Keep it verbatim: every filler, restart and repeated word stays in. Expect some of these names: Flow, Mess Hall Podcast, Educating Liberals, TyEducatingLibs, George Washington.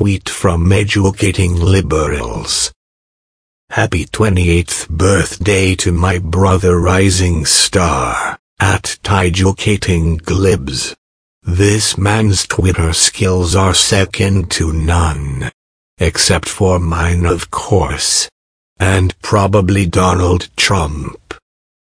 tweet from Educating Liberals. Happy twenty-eighth birthday to my brother rising star, at TyEducatingLibs. This man's Twitter skills are second to none. Except for mine, of course. And probably Donald Trump.